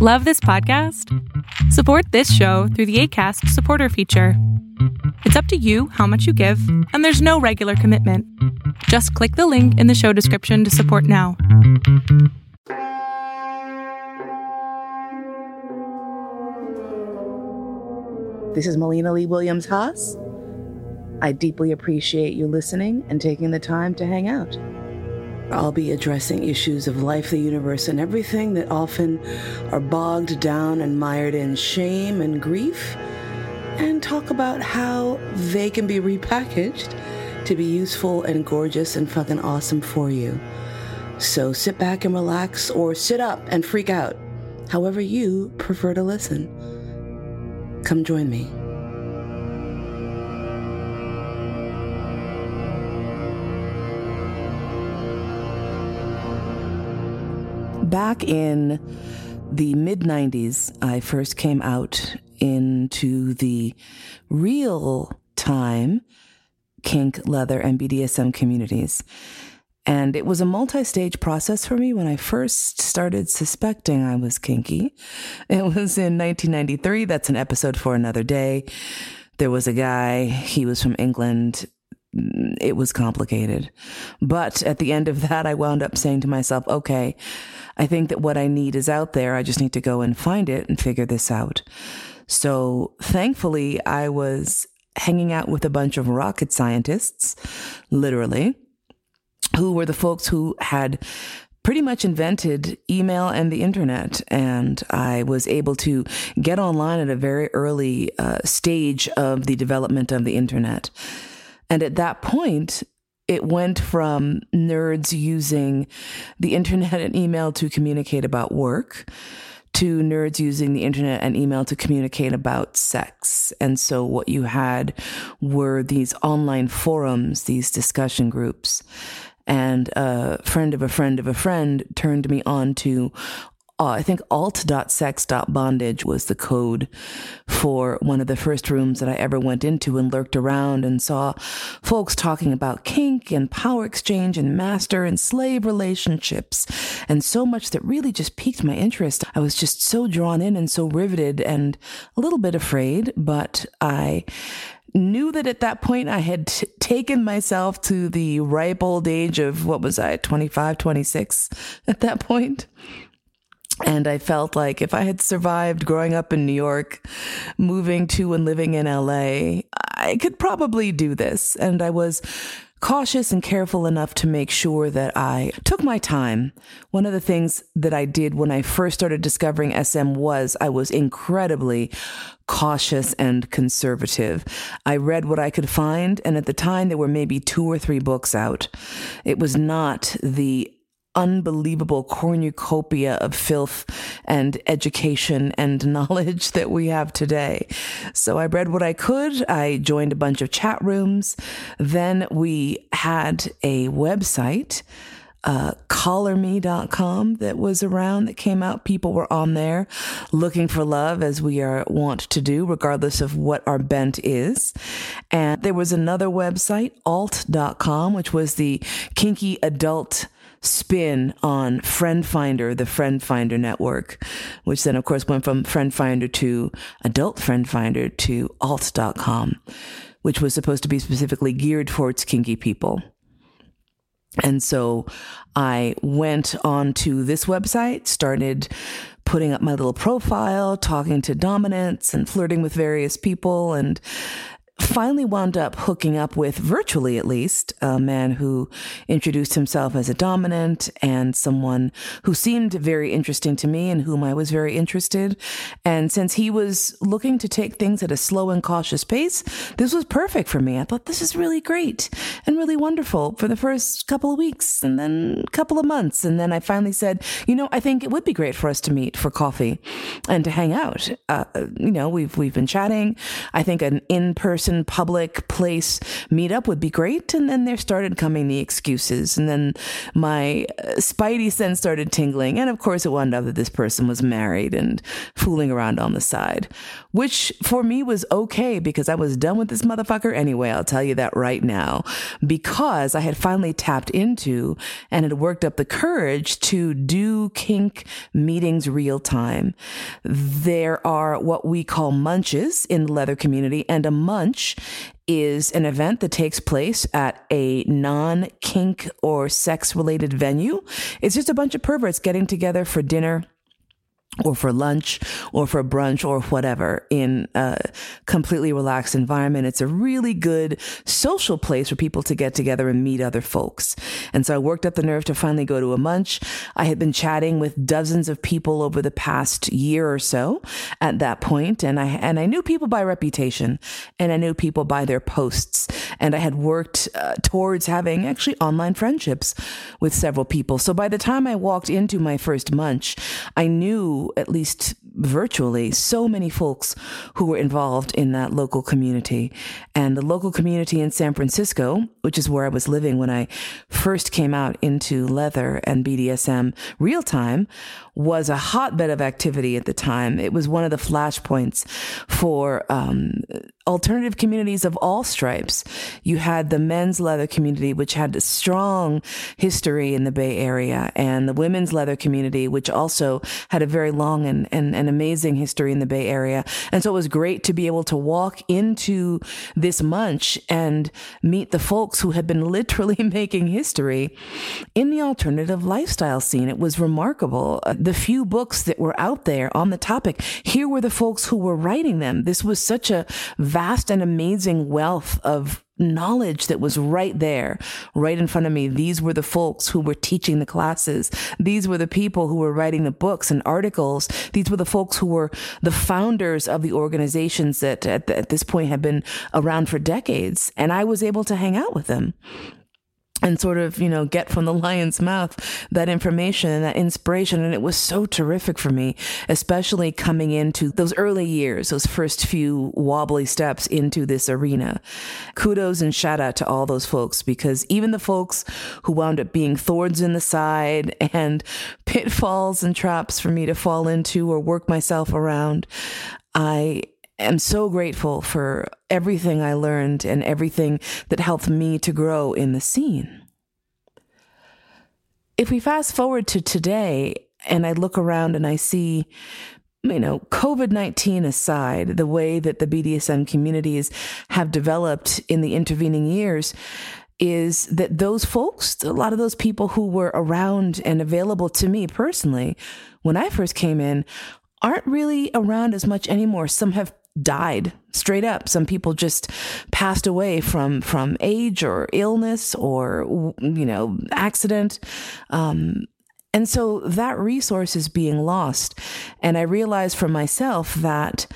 Love this podcast? Support this show through the Acast supporter feature. It's up to you how much you give, and there's no regular commitment. Just click the link in the show description to support now. This is Mollena Lee Williams-Haas. I deeply appreciate you listening and taking the time to hang out. I'll be addressing issues of life, the universe, and everything that often are bogged down and mired in shame and grief, and talk about how they can be repackaged to be useful and gorgeous and fucking awesome for you. So sit back and relax, or sit up and freak out, however you prefer to listen. Come join me. Back in the mid-90s, I first came out into the real-time kink, leather, and BDSM communities. And it was a multi-stage process for me when I first started suspecting I was kinky. It was in 1993. That's an episode for another day. There was a guy. He was from England. It was complicated. But at the end of that, I wound up saying to myself, okay, I think that what I need is out there. I just need to go and find it and figure this out. So thankfully, I was hanging out with a bunch of rocket scientists, literally, who were the folks who had pretty much invented email and the internet. And I was able to get online at a very early stage of the development of the internet. And at that point, it went from nerds using the internet and email to communicate about work to nerds using the internet and email to communicate about sex. And so what you had were these online forums, these discussion groups. And a friend of a friend of a friend turned me on to I think alt.sex.bondage was the code for one of the first rooms that I ever went into and lurked around and saw folks talking about kink and power exchange and master and slave relationships and so much that really just piqued my interest. I was just so drawn in and so riveted and a little bit afraid, but I knew that at that point I had taken myself to the ripe old age of, 25, 26 at that point. And I felt like if I had survived growing up in New York, moving to and living in LA, I could probably do this. And I was cautious and careful enough to make sure that I took my time. One of the things that I did when I first started discovering SM was I was incredibly cautious and conservative. I read what I could find. And at the time, there were maybe 2 or 3 books out. It was not the unbelievable cornucopia of filth and education and knowledge that we have today. So I read what I could. I joined a bunch of chat rooms. Then we had a website, collarme.com, that was around, that came out. People were on there looking for love, as we are wont to do, regardless of what our bent is. And there was another website, alt.com, which was the kinky adult spin on Friend Finder, the Friend Finder network, which then, of course, went from Friend Finder to adult Friend Finder to alt.com, which was supposed to be specifically geared towards kinky people. And so I went on to this website, started putting up my little profile, talking to dominants and flirting with various people, and finally wound up hooking up with, virtually at least, a man who introduced himself as a dominant and someone who seemed very interesting to me and whom I was very interested. And since he was looking to take things at a slow and cautious pace, this was perfect for me. I thought, this is really great and really wonderful for the first couple of weeks and then a couple of months. And then I finally said, I think it would be great for us to meet for coffee and to hang out. We've been chatting. I think an in-person in public place meetup would be great. And then there started coming the excuses. And then my spidey sense started tingling. And of course, it wound up that this person was married and fooling around on the side, which for me was okay because I was done with this motherfucker anyway. I'll tell you that right now, because I had finally tapped into and had worked up the courage to do kink meetings real time. There are what we call munches in the leather community, and a munch is an event that takes place at a non-kink or sex-related venue. It's just a bunch of perverts getting together for dinner or for lunch or for brunch or whatever in a completely relaxed environment. It's a really good social place for people to get together and meet other folks. And so I worked up the nerve to finally go to a munch. I had been chatting with dozens of people over the past year or so at that point. And I knew people by reputation, and I knew people by their posts. And I had worked towards having actually online friendships with several people. So by the time I walked into my first munch, I knew, at least virtually, so many folks who were involved in that local community. And the local community in San Francisco, which is where I was living when I first came out into leather and BDSM real time, was a hotbed of activity at the time. It was one of the flashpoints for alternative communities of all stripes. You had the men's leather community, which had a strong history in the Bay Area, and the women's leather community, which also had a very long and amazing history in the Bay Area. And so it was great to be able to walk into this munch and meet the folks who had been literally making history in the alternative lifestyle scene. It was remarkable. The few books that were out there on the topic, here were the folks who were writing them. This was such a vast and amazing wealth of knowledge that was right there, right in front of me. These were the folks who were teaching the classes. These were the people who were writing the books and articles. These were the folks who were the founders of the organizations that at this point had been around for decades. And I was able to hang out with them and sort of, you know, get from the lion's mouth that information and that inspiration. And it was so terrific for me, especially coming into those early years, those first few wobbly steps into this arena. Kudos and shout out to all those folks, because even the folks who wound up being thorns in the side and pitfalls and traps for me to fall into or work myself around, I'm so grateful for everything I learned and everything that helped me to grow in the scene. If we fast forward to today and I look around and I see, you know, COVID-19 aside, the way that the BDSM communities have developed in the intervening years is that those folks, a lot of those people who were around and available to me personally when I first came in, aren't really around as much anymore. Some have died straight up. Some people just passed away from age or illness or, you know, accident. And so that resource is being lost. And I realized for myself that,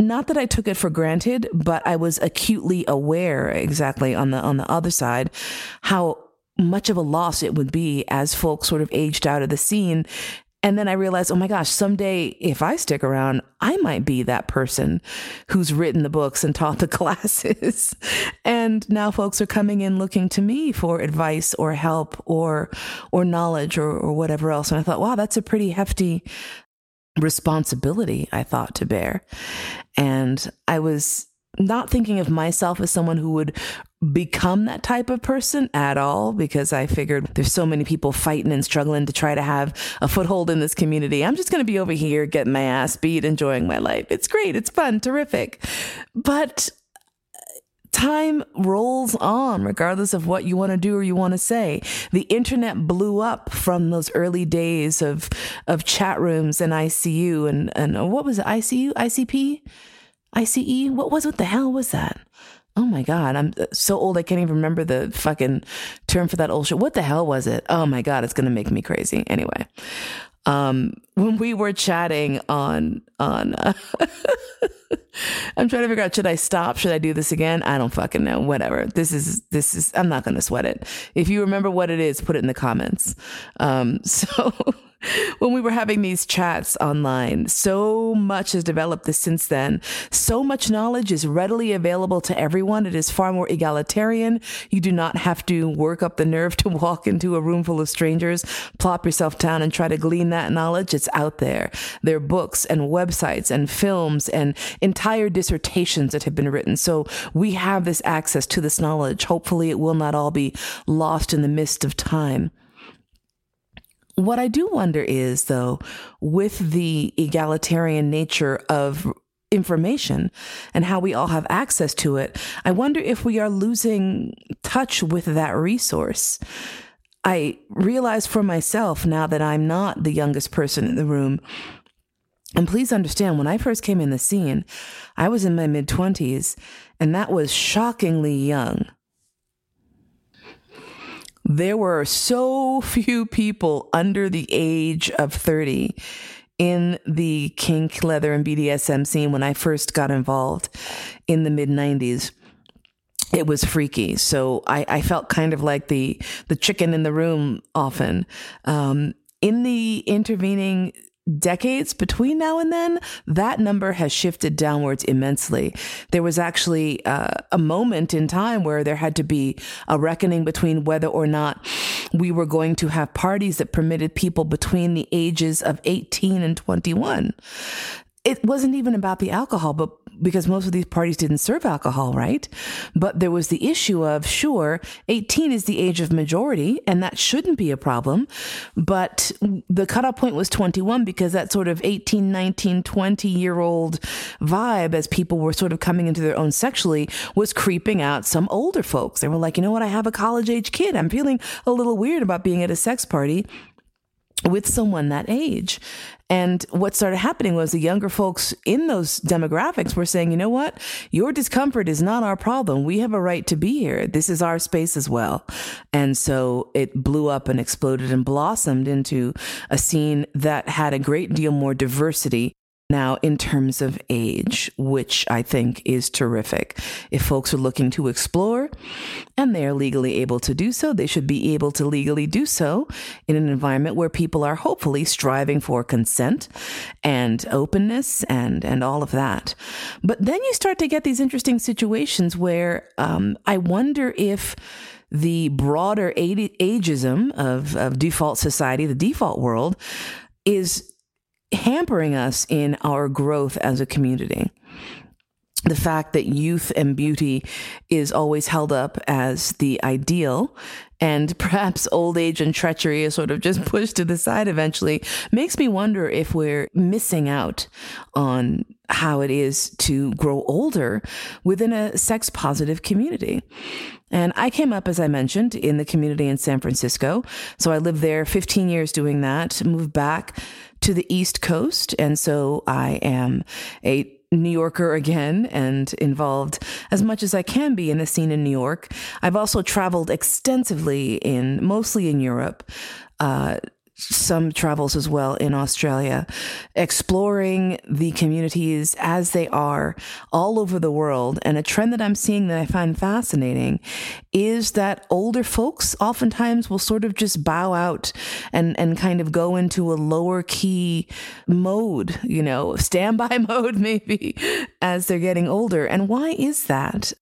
not that I took it for granted, but I was acutely aware exactly on the other side, how much of a loss it would be as folks sort of aged out of the scene. And then I realized, oh my gosh, someday if I stick around, I might be that person who's written the books and taught the classes. And now folks are coming in looking to me for advice or help or knowledge or whatever else. And I thought, wow, that's a pretty hefty responsibility, I thought, to bear. And I was not thinking of myself as someone who would become that type of person at all, because I figured there's so many people fighting and struggling to try to have a foothold in this community. I'm just going to be over here getting my ass beat, enjoying my life. It's great. It's fun. Terrific. But time rolls on, regardless of what you want to do or you want to say. The internet blew up from those early days of chat rooms and ICU and what was it? ICU? ICP? ICE? What the hell was that? Oh my God, I'm so old. I can't even remember the fucking term for that old shit. What the hell was it? Oh my God, it's going to make me crazy. Anyway, when we were chatting on I'm trying to figure out, should I stop? Should I do this again? I don't fucking know. Whatever. I'm not going to sweat it. If you remember what it is, put it in the comments. when we were having these chats online. So much has developed since then. So much knowledge is readily available to everyone. It is far more egalitarian. You do not have to work up the nerve to walk into a room full of strangers, plop yourself down and try to glean that knowledge. It's out there. There are books and websites and films and entire dissertations that have been written. So we have this access to this knowledge. Hopefully it will not all be lost in the mist of time. What I do wonder is, though, with the egalitarian nature of information and how we all have access to it, I wonder if we are losing touch with that resource. I realize for myself now that I'm not the youngest person in the room. And please understand, when I first came in the scene, I was in my mid-20s, and that was shockingly young. There were so few people under the age of 30 in the kink, leather, and BDSM scene when I first got involved in the mid-90s. It was freaky. So I felt kind of like the chicken in the room often. In the intervening decades between now and then, that number has shifted downwards immensely. There was actually a moment in time where there had to be a reckoning between whether or not we were going to have parties that permitted people between the ages of 18 and 21. It wasn't even about the alcohol, but because most of these parties didn't serve alcohol, right? But there was the issue of, sure, 18 is the age of majority, and that shouldn't be a problem. But the cutoff point was 21 because that sort of 18, 19, 20-year-old vibe, as people were sort of coming into their own sexually, was creeping out some older folks. They were like, you know what? I have a college-age kid. I'm feeling a little weird about being at a sex party with someone that age. And what started happening was the younger folks in those demographics were saying, you know what, your discomfort is not our problem. We have a right to be here. This is our space as well. And so it blew up and exploded and blossomed into a scene that had a great deal more diversity now in terms of age, which I think is terrific. If folks are looking to explore and they are legally able to do so, they should be able to legally do so in an environment where people are hopefully striving for consent and openness and all of that. But then you start to get these interesting situations where I wonder if the broader ageism of default society, the default world, is hampering us in our growth as a community. The fact that youth and beauty is always held up as the ideal, and perhaps old age and treachery is sort of just pushed to the side eventually, makes me wonder if we're missing out on how it is to grow older within a sex positive community. And I came up, as I mentioned, in the community in San Francisco. So I lived there 15 years doing that, moved back to the East Coast. And so I am a New Yorker again and involved as much as I can be in the scene in New York. I've also traveled extensively mostly in Europe, some travels as well in Australia, exploring the communities as they are all over the world. And a trend that I'm seeing that I find fascinating is that older folks oftentimes will sort of just bow out and kind of go into a lower key mode, you know, standby mode maybe, as they're getting older. And why is that?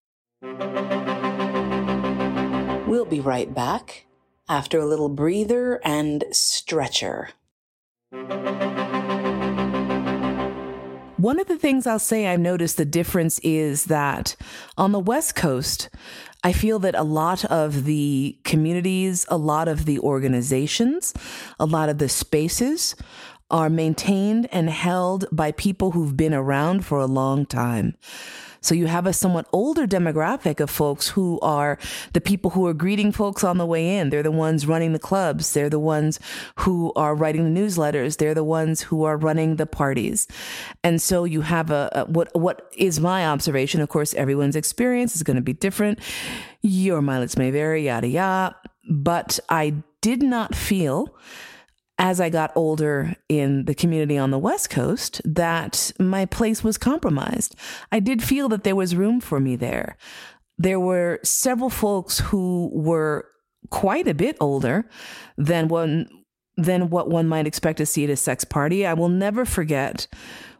We'll be right back after a little breather and stretcher. One of the things I'll say I've noticed the difference is that on the West Coast, I feel that a lot of the communities, a lot of the organizations, a lot of the spaces are maintained and held by people who've been around for a long time. So you have a somewhat older demographic of folks who are the people who are greeting folks on the way in. They're the ones running the clubs. They're the ones who are writing the newsletters. They're the ones who are running the parties. And so you have what is my observation. Of course, everyone's experience is going to be different. Your mileage may vary, yada, yada. But I did not feel, as I got older in the community on the West Coast, that my place was compromised. I did feel that there was room for me there. There were several folks who were quite a bit older than one than what one might expect to see at a sex party. I will never forget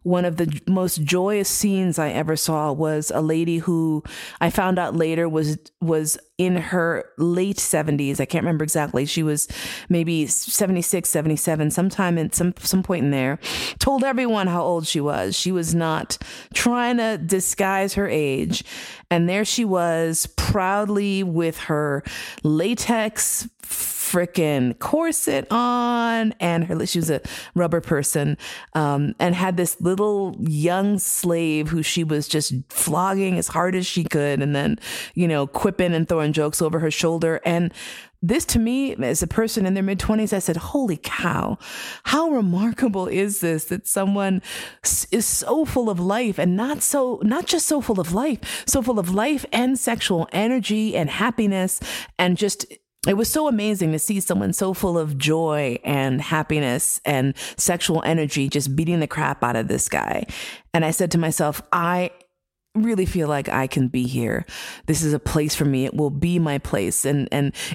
one of the most joyous scenes I ever saw was a lady who I found out later was in her late 70s. I can't remember exactly. She was maybe 76, 77, sometime in some point in there, told everyone how old she was. She was not trying to disguise her age. And there she was, proudly with her latex frickin' corset on, and she was a rubber person, and had this little young slave who she was just flogging as hard as she could, and then, you know, quipping and throwing jokes over her shoulder. And this, to me, as a person in their mid-20s, I said, holy cow, how remarkable is this, that someone is so full of life, and not just so full of life and sexual energy and happiness, and just, it was so amazing to see someone so full of joy and happiness and sexual energy, just beating the crap out of this guy. And I said to myself, I really feel like I can be here. This is a place for me. It will be my place. And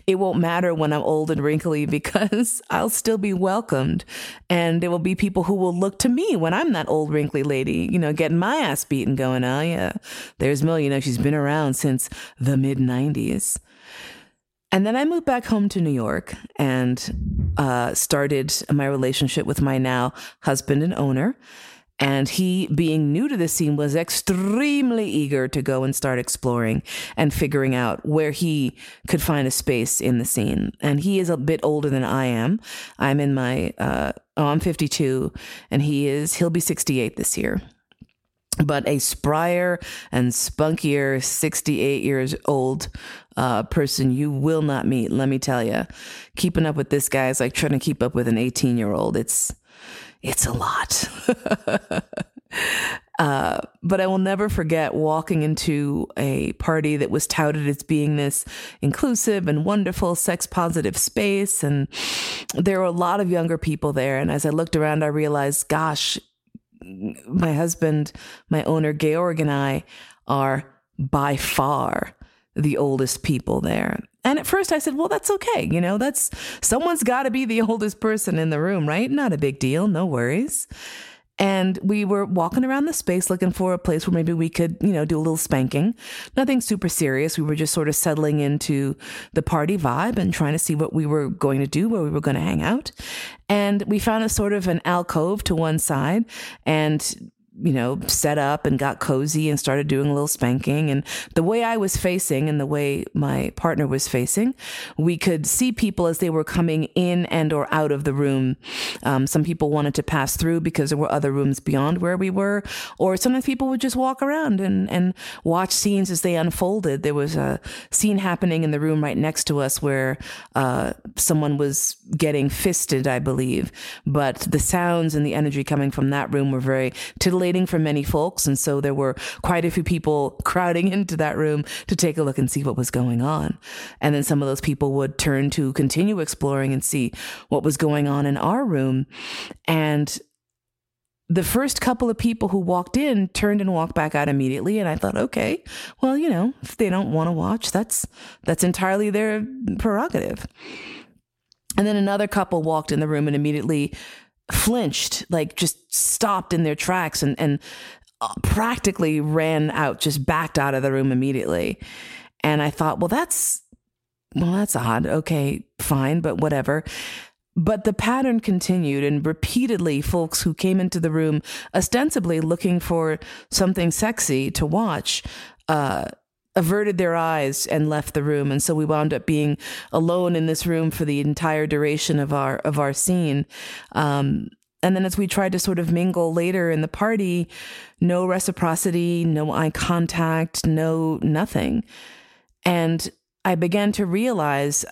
it won't matter when I'm old and wrinkly, because I'll still be welcomed. And there will be people who will look to me when I'm that old wrinkly lady, you know, getting my ass beat and going, oh yeah, there's Mill, you know, she's been around since the mid-90s. And then I moved back home to New York and started my relationship with my now husband and owner. And he, being new to the scene, was extremely eager to go and start exploring and figuring out where he could find a space in the scene. And he is a bit older than I am. I'm in my, I'm 52, and he'll be 68 this year. But a sprier and spunkier 68 years old person you will not meet, let me tell you. Keeping up with this guy is like trying to keep up with an 18-year-old. It's a lot. But I will never forget walking into a party that was touted as being this inclusive and wonderful sex positive space. And there were a lot of younger people there. And as I looked around, I realized, gosh, my husband, my owner, Georg, and I are by far the oldest people there. And at first I said, well, that's okay. You know, someone's got to be the oldest person in the room, right? Not a big deal. No worries. And we were walking around the space looking for a place where maybe we could, you know, do a little spanking. Nothing super serious. We were just sort of settling into the party vibe and trying to see what we were going to do, where we were going to hang out. And we found a sort of an alcove to one side and, you know, set up and got cozy and started doing a little spanking. And the way I was facing and the way my partner was facing, we could see people as they were coming in and or out of the room. Some people wanted to pass through because there were other rooms beyond where we were, or sometimes people would just walk around and watch scenes as they unfolded. There was a scene happening in the room right next to us where someone was getting fisted, I believe, but the sounds and the energy coming from that room were very titillating for many folks. And so there were quite a few people crowding into that room to take a look and see what was going on. And then some of those people would turn to continue exploring and see what was going on in our room. And the first couple of people who walked in turned and walked back out immediately. And I thought, okay, well, you know, if they don't want to watch, that's entirely their prerogative. And then another couple walked in the room and immediately flinched, like just stopped in their tracks and practically ran out, just backed out of the room immediately. And I thought, well, that's odd. Okay, fine, but whatever. But the pattern continued, and repeatedly folks who came into the room ostensibly looking for something sexy to watch, averted their eyes and left the room. And so we wound up being alone in this room for the entire duration of our scene. And then as we tried to sort of mingle later in the party, no reciprocity, no eye contact, no nothing. And I began to realize,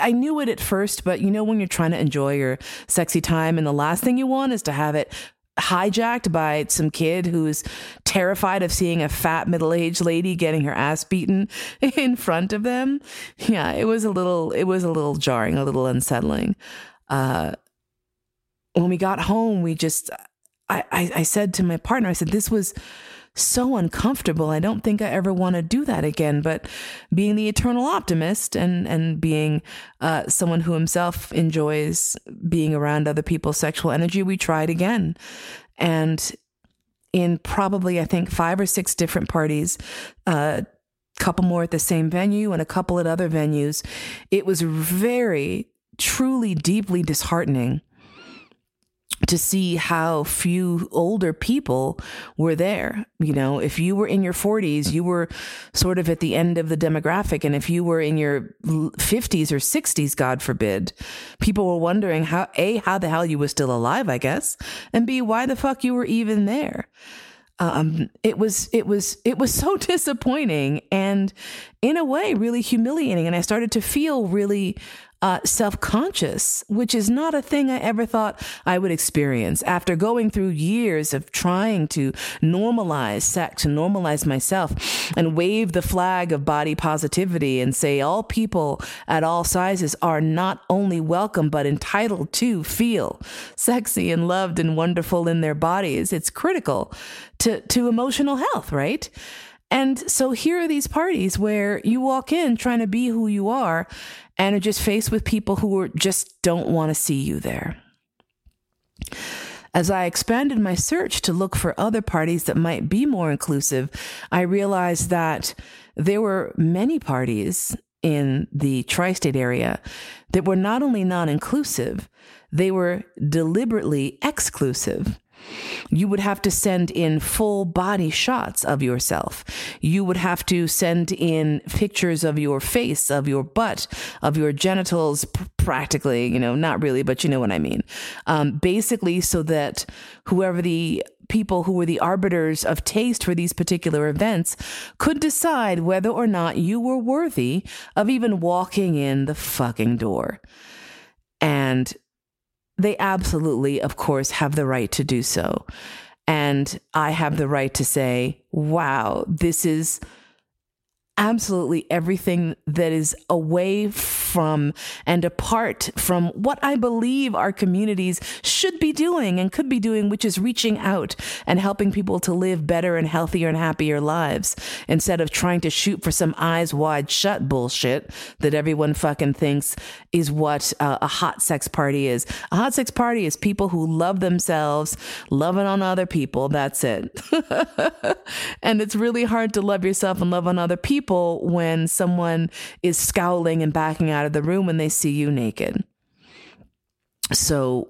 I knew it at first, but you know, when you're trying to enjoy your sexy time and the last thing you want is to have it hijacked by some kid who's terrified of seeing a fat middle-aged lady getting her ass beaten in front of them. Yeah, it was a little jarring, a little unsettling. When we got home, I said to my partner, I said, this was so uncomfortable. I don't think I ever want to do that again. But being the eternal optimist and being someone who himself enjoys being around other people's sexual energy, we tried again. And in probably, I think, 5 or 6 different parties, couple more at the same venue and a couple at other venues, it was very, truly, deeply disheartening to see how few older people were there. You know, if you were in your 40s, you were sort of at the end of the demographic. And if you were in your 50s or 60s, God forbid, people were wondering how, A, how the hell you were still alive, I guess, and B, why the fuck you were even there. It was so disappointing and in a way really humiliating. And I started to feel really, self-conscious, which is not a thing I ever thought I would experience after going through years of trying to normalize sex and normalize myself and wave the flag of body positivity and say all people at all sizes are not only welcome, but entitled to feel sexy and loved and wonderful in their bodies. It's critical to emotional health, right? And so here are these parties where you walk in trying to be who you are and are just faced with people who are, just don't want to see you there. As I expanded my search to look for other parties that might be more inclusive, I realized that there were many parties in the tri-state area that were not only non-inclusive, they were deliberately exclusive. You would have to send in full body shots of yourself. You would have to send in pictures of your face, of your butt, of your genitals, practically, you know, not really, but you know what I mean. Basically so that whoever the people who were the arbiters of taste for these particular events could decide whether or not you were worthy of even walking in the fucking door. And they absolutely, of course, have the right to do so. And I have the right to say, wow, this is absolutely everything that is away from and apart from what I believe our communities should be doing and could be doing, which is reaching out and helping people to live better and healthier and happier lives instead of trying to shoot for some eyes wide shut bullshit that everyone fucking thinks is what a hot sex party is. A hot sex party is people who love themselves, loving on other people. That's it. And it's really hard to love yourself and love on other people when someone is scowling and backing out of the room when they see you naked. So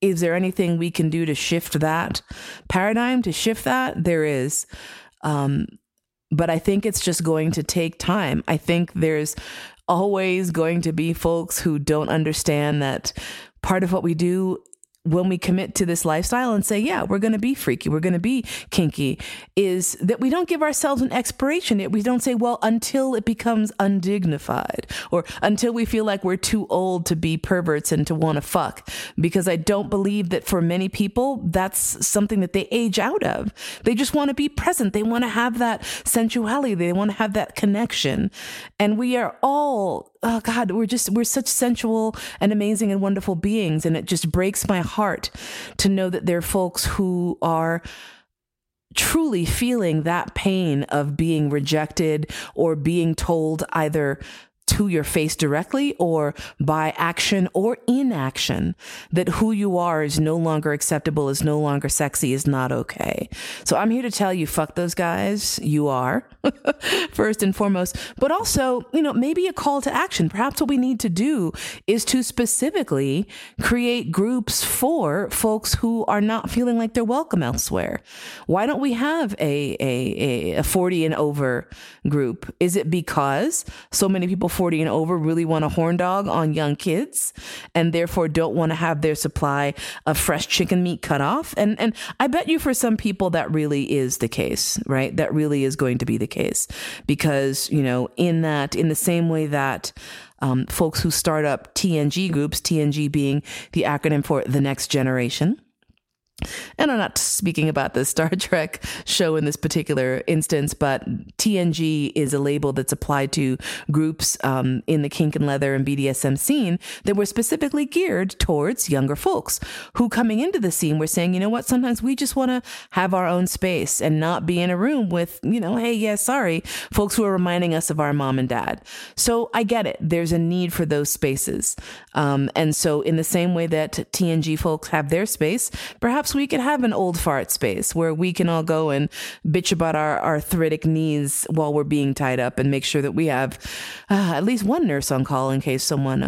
is there anything we can do to shift that paradigm, to shift that? There is. But I think it's just going to take time. I think there's always going to be folks who don't understand that part of what we do when we commit to this lifestyle and say, yeah, we're going to be freaky, we're going to be kinky, is that we don't give ourselves an expiration. We don't say, well, until it becomes undignified or until we feel like we're too old to be perverts and to want to fuck, because I don't believe that for many people, that's something that they age out of. They just want to be present. They want to have that sensuality. They want to have that connection. And we are all, oh God, we're such sensual and amazing and wonderful beings. And it just breaks my heart to know that there are folks who are truly feeling that pain of being rejected or being told either to your face directly or by action or inaction that who you are is no longer acceptable, is no longer sexy, is not okay. So I'm here to tell you, fuck those guys. You are first and foremost, but also, you know, maybe a call to action. Perhaps what we need to do is to specifically create groups for folks who are not feeling like they're welcome elsewhere. Why don't we have a 40 and over group? Is it because so many people 40 and over really want a horn dog on young kids and therefore don't want to have their supply of fresh chicken meat cut off? And I bet you for some people that really is the case, right? That really is going to be the case because, you know, in the same way that folks who start up TNG groups, TNG being the acronym for the next generation, And I'm not speaking about the Star Trek show in this particular instance, but TNG is a label that's applied to groups in the kink and leather and BDSM scene that were specifically geared towards younger folks who coming into the scene were saying, you know what, sometimes we just want to have our own space and not be in a room with, you know, hey, yeah, sorry, folks who are reminding us of our mom and dad. So I get it. There's a need for those spaces. And so in the same way that TNG folks have their space, perhaps we could have an old fart space where we can all go and bitch about our arthritic knees while we're being tied up and make sure that we have at least one nurse on call in case someone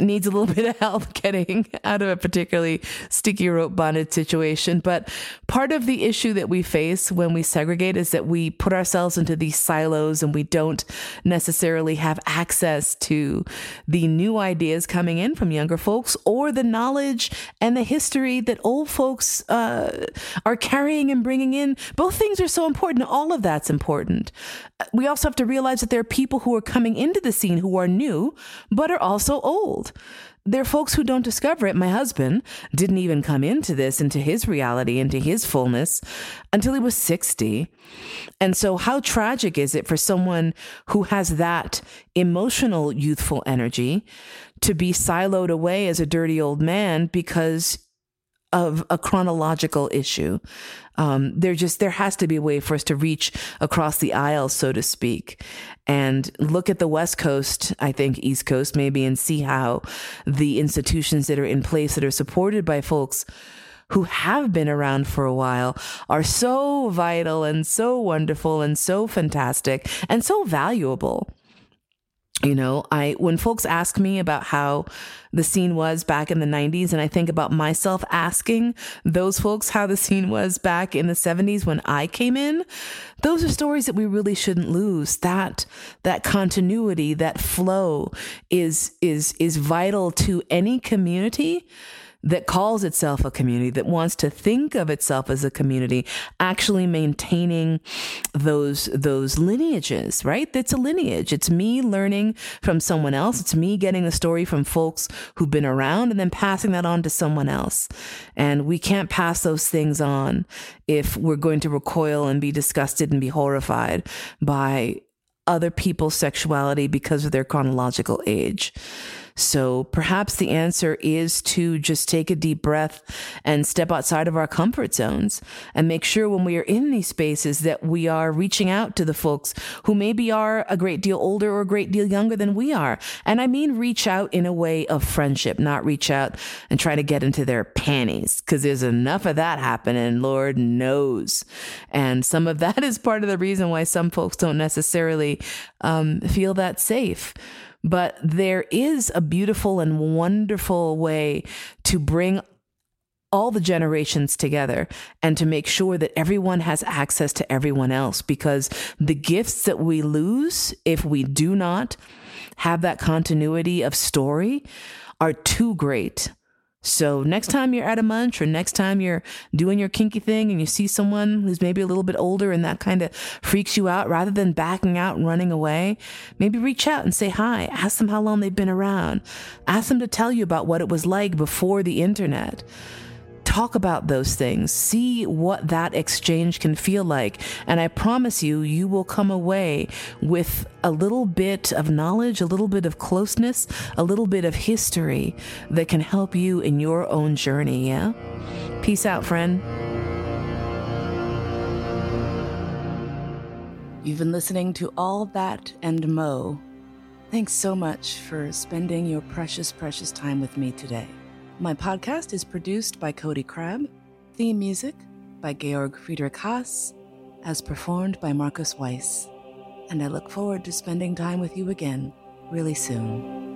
needs a little bit of help getting out of a particularly sticky rope bonded situation. But part of the issue that we face when we segregate is that we put ourselves into these silos and we don't necessarily have access to the new ideas coming in from younger folks or the knowledge and the history that old folks are carrying and bringing in. Both things are so important. All of that's important. We also have to realize that there are people who are coming into the scene who are new, but are also old. There are folks who don't discover it. My husband didn't even come into this, into his reality, into his fullness until he was 60. And so how tragic is it for someone who has that emotional youthful energy to be siloed away as a dirty old man because of a chronological issue? There has to be a way for us to reach across the aisle, so to speak, and look at the West Coast, I think East Coast maybe, and see how the institutions that are in place that are supported by folks who have been around for a while are so vital and so wonderful and so fantastic and so valuable. You know, when folks ask me about how the scene was back in the 90s, and I think about myself asking those folks how the scene was back in the 70s when I came in, those are stories that we really shouldn't lose. That continuity, that flow is vital to any community that calls itself a community, that wants to think of itself as a community, actually maintaining those lineages, right? It's a lineage. It's me learning from someone else. It's me getting the story from folks who've been around and then passing that on to someone else. And we can't pass those things on if we're going to recoil and be disgusted and be horrified by other people's sexuality because of their chronological age. So perhaps the answer is to just take a deep breath and step outside of our comfort zones and make sure when we are in these spaces that we are reaching out to the folks who maybe are a great deal older or a great deal younger than we are. And I mean, reach out in a way of friendship, not reach out and try to get into their panties, because there's enough of that happening, Lord knows. And some of that is part of the reason why some folks don't necessarily feel that safe. But there is a beautiful and wonderful way to bring all the generations together and to make sure that everyone has access to everyone else, because the gifts that we lose if we do not have that continuity of story are too great. So next time you're at a munch or next time you're doing your kinky thing and you see someone who's maybe a little bit older and that kind of freaks you out, rather than backing out and running away, maybe reach out and say hi. Ask them how long they've been around. Ask them to tell you about what it was like before the internet. Talk about those things. See what that exchange can feel like. And I promise you, you will come away with a little bit of knowledge, a little bit of closeness, a little bit of history that can help you in your own journey. Yeah? Peace out, friend. You've been listening to All That and Mo. Thanks so much for spending your precious, precious time with me today. My podcast is produced by Cody Crabb, theme music by Georg Friedrich Haas, as performed by Marcus Weiss. And I look forward to spending time with you again really soon.